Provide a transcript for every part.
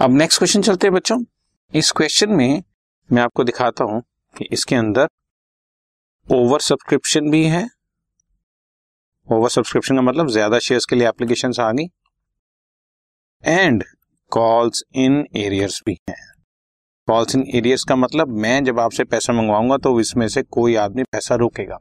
अब next question चलते हैं बच्चों। इस क्वेश्चन में मैं आपको दिखाता हूं कि इसके अंदर ओवर सब्सक्रिप्शन भी है। ओवर सब्सक्रिप्शन का मतलब ज्यादा शेयर्स के लिए एप्लीकेशंस आ गई, एंड कॉल्स इन एरियर्स भी हैं। कॉल्स इन एरियर्स का मतलब मैं जब आपसे पैसा मंगवाऊंगा तो इसमें से कोई आदमी पैसा रोकेगा।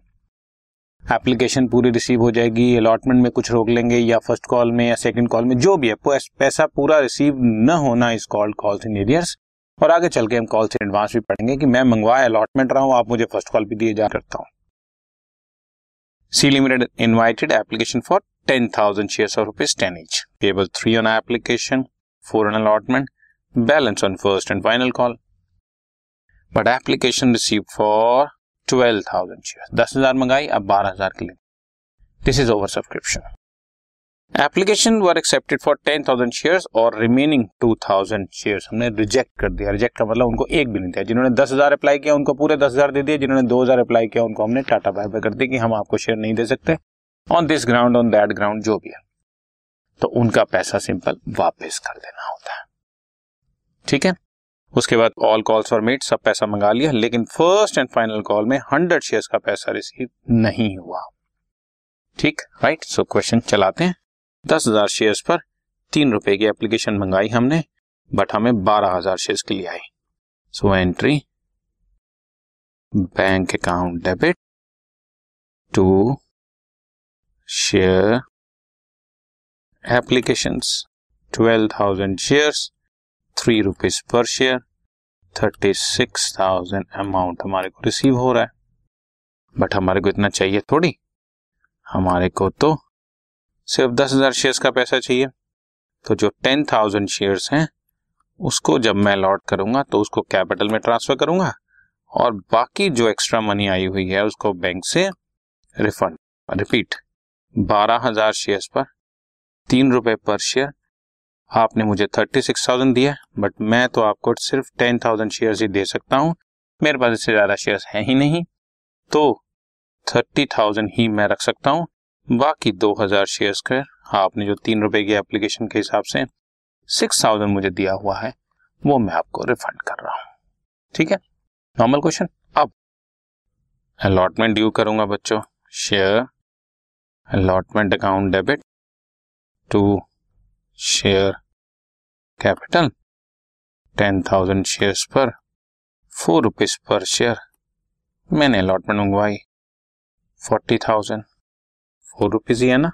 एप्लीकेशन पूरी रिसीव हो जाएगी, अलॉटमेंट में कुछ रोक लेंगे, या फर्स्ट कॉल में या सेकंड कॉल में, जो भी है पैसा पूरा रिसीव न होना is called calls in arrears. और आगे चल के हम कॉल्स इन एडवांस भी पढ़ेंगे कि मैं मंगवाया, अलॉटमेंट रहा हूं, आप मुझे फर्स्ट कॉल भी दिए जा करता हूं। C limited invited application for 10,000 shares of rupees 10 each, payable 3 on application, 4 on allotment, balance on first and final call. But application receive for 12,000 share, 10,000 मंगाई, अब 12,000 के लिए। This is over subscription. Application were accepted for 10,000 share और remaining 2,000 share हमने reject कर दिया। Reject का मतलब उनको एक भी नहीं दिया। जिन्होंने 10,000 अप्लाई किया उनको पूरे 10,000 दे दिए, जिन्होंने 2,000 अप्लाई किया उनको हमने टाटा बाय बाय कर दिया कि हम आपको शेयर नहीं दे सकते, on this ground, on that ground, जो भी है। तो उनका पैसा सिंपल वापस कर देना होता है, ठीक है। उसके बाद ऑल कॉल्स फॉर मेड, सब पैसा मंगा लिया, लेकिन फर्स्ट एंड फाइनल कॉल में 100 शेयर्स का पैसा रिसीव नहीं हुआ, ठीक, राइट। सो क्वेश्चन चलाते हैं। 10,000 शेयर्स पर 3 रुपए की एप्लीकेशन मंगाई हमने, बट हमें 12,000 शेयर्स के लिए आई। So entry bank account debit to share applications 12,000 shares, 3 rupees पर शेयर, 36,000 अमाउंट हमारे को रिसीव हो रहा है। बट हमारे को इतना चाहिए थोड़ी, हमारे को तो सिर्फ 10,000 शेयर्स का पैसा चाहिए। तो जो 10,000 शेयर्स हैं उसको जब मैं अलॉट करूंगा तो उसको कैपिटल में ट्रांसफर करूंगा, और बाकी जो एक्स्ट्रा मनी आई हुई है उसको बैंक से रिफंड। रिपीट, 12,000 शेयर्स पर 3 रुपए पर शेयर आपने मुझे 36,000 दिया, बट मैं तो आपको सिर्फ 10,000 शेयर्स ही दे सकता हूँ, मेरे पास इससे ज़्यादा शेयर्स हैं ही नहीं, तो 30,000 ही मैं रख सकता हूँ। बाकी 2,000 शेयर्स का आपने जो 3 रुपए की एप्लीकेशन के हिसाब से 6,000 मुझे दिया हुआ है वो मैं आपको रिफंड कर रहा हूँ, ठीक है, नॉर्मल क्वेश्चन। अब अलॉटमेंट ड्यू करूँगा बच्चों, share allotment account debit to share capital 10,000 shares पर 4 रुपीज पर शेयर, मैंने अलॉटमेंट मंगवाई 40,000, 4 रुपीज ही है ना,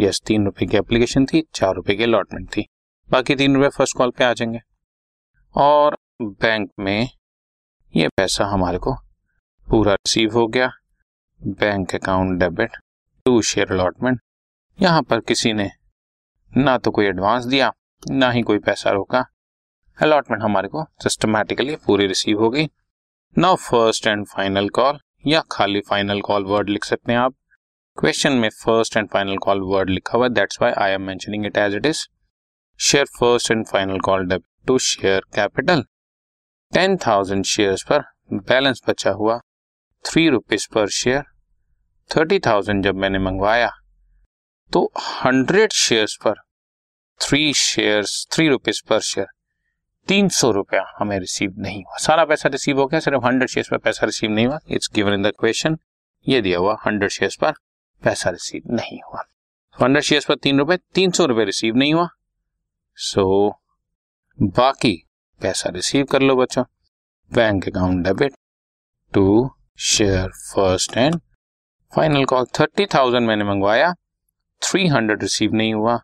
यस। 3 रुपए की एप्लीकेशन थी, 4 रुपए की अलॉटमेंट थी, बाकी 3 रुपए फर्स्ट कॉल पे आ जाएंगे, और बैंक में ये पैसा हमारे को पूरा रिसीव हो गया। Bank account debit to share allotment, यहाँ पर किसी ने ना तो कोई एडवांस दिया ना ही कोई पैसा रोका, अलॉटमेंट हमारे को सिस्टमैटिकली पूरी रिसीव हो गई। Now first and final call, या खाली फाइनल कॉल वर्ड लिख सकते हैं आप। क्वेश्चन में first and final call word लिखा हुआ, that's why I am mentioning it as it is. Share first and final call debit to share capital 10,000 shares पर बैलेंस बचा हुआ 3 रुपीज पर शेयर, 30,000 जब मैंने मंगवाया तो 100 शेयर्स पर 3 रुपीज पर शेयर 300 रुपया हमें रिसीव नहीं हुआ। सारा पैसा रिसीव हो गया, सिर्फ 100 शेयर्स पर पैसा रिसीव नहीं हुआ। It's given in the question, ये दिया हुआ 100 शेयर्स पर पैसा रिसीव नहीं हुआ। 100 शेयर्स पर 3 रुपए, 300 रुपये रिसीव नहीं हुआ। सो बाकी पैसा रिसीव कर लो बच्चों, bank account debit to share first and final call 30,000 मैंने मंगवाया, 300 रिसीव नहीं हुआ,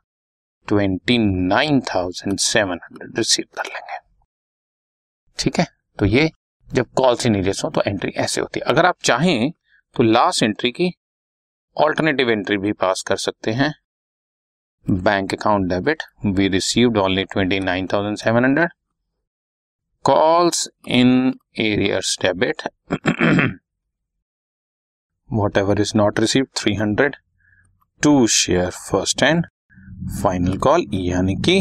29,700 रिसीव कर लेंगे, ठीक है। तो ये जब कॉल्स इन एरियर्स हो तो एंट्री ऐसे होती है। अगर आप चाहें तो लास्ट एंट्री की ऑल्टरनेटिव एंट्री भी पास कर सकते हैं। Bank account debit we received only 29,700, calls in arrears debit whatever is not received 300 to share first and final call, यानी कि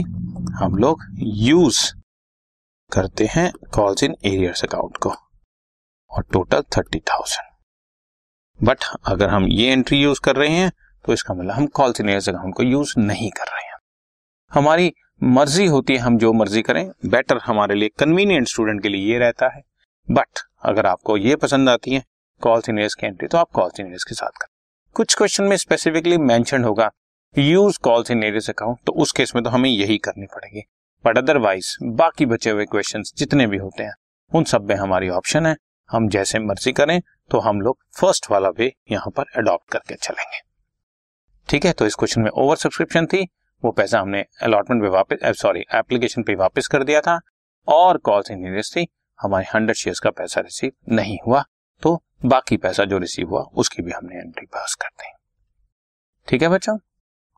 हम लोग यूज करते हैं कॉल्स इन एरियर्स अकाउंट को, और टोटल 30,000। बट अगर हम ये एंट्री यूज कर रहे हैं तो इसका मतलब हम कॉल्स इन एरियर्स अकाउंट को यूज नहीं कर रहे हैं। हमारी मर्जी होती है, हम जो मर्जी करें, बेटर हमारे लिए कन्वीनियंट स्टूडेंट के लिए ये रहता है। बट अगर आपको ये पसंद आती है कॉल सीनियर्स की एंट्री, तो आप कॉल सीनियर्स के साथ करें। कुछ क्वेश्चन में स्पेसिफिकली मेंशन होगा यूज कॉल सीनियर्स अकाउंट, तो उस केस में तो हमें यही करनी पड़ेगी। बट अदरवाइज बाकी बचे हुए क्वेश्चंस जितने भी होते हैं उन सब में हमारी ऑप्शन है, हम जैसे मर्जी करें। तो हम लोग फर्स्ट वाला वे यहाँ पर अडॉप्ट करके चलेंगे। ठीक है, तो इस क्वेश्चन में ओवर सब्सक्रिप्शन थी, वो पैसा हमने अलॉटमेंट पे वापस, सॉरी एप्लीकेशन पे वापस कर दिया था, और कॉल सीनियर्स थी, हमारे 100 शेयर्स का पैसा रिसीव नहीं हुआ, तो बाकी पैसा जो रिसीव हुआ उसकी भी हमने एंट्री पास कर दी। ठीक है बच्चों,